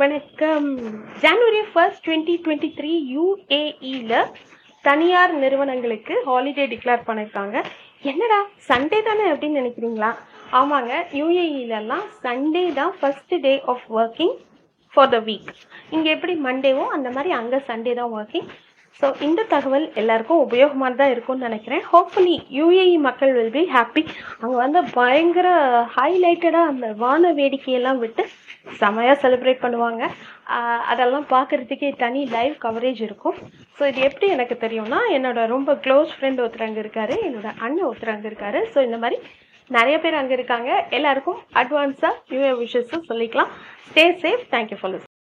வணக்கம். January 1st 2023 UAEல தனியார் நிறுவனங்களுக்கு ஹாலிடே டிக்ளேர் பண்ணியிருக்காங்க. என்னடா சண்டே தானே அப்படின்னு நினைக்கிறீங்களா? ஆமாங்க, UAEலலாம் சண்டே தான் first day of working for the week. இங்கே எப்படி மண்டேவோ அந்த மாதிரி அங்கே சண்டே தான் ஒர்க்கிங். ஸோ இந்த தகவல் எல்லாருக்கும் உபயோகமாக தான் இருக்கும்னு நினைக்கிறேன். ஹோப்ஃபுல்லி UAE மக்கள் வில் பி ஹாப்பி. அங்கே வந்து பயங்கர ஹைலைட்டடாக அந்த வான வேடிக்கையெல்லாம் விட்டு செமையாக செலிப்ரேட் பண்ணுவாங்க. அதெல்லாம் பார்க்குறதுக்கே தனி லைவ் கவரேஜ் இருக்கும். ஸோ இது எப்படி எனக்கு தெரியும்னா, என்னோட ரொம்ப க்ளோஸ் ஃப்ரெண்ட் ஒருத்தர் அங்கே இருக்காரு, என்னோடய அண்ணன் ஒருத்தர் அங்கே இருக்காரு. ஸோ இந்த மாதிரி நிறைய பேர் அங்கே இருக்காங்க. எல்லாருக்கும் அட்வான்ஸாக நியூ இயர் விஷஸும் சொல்லிக்கலாம். Stay safe. Thank you for Liz.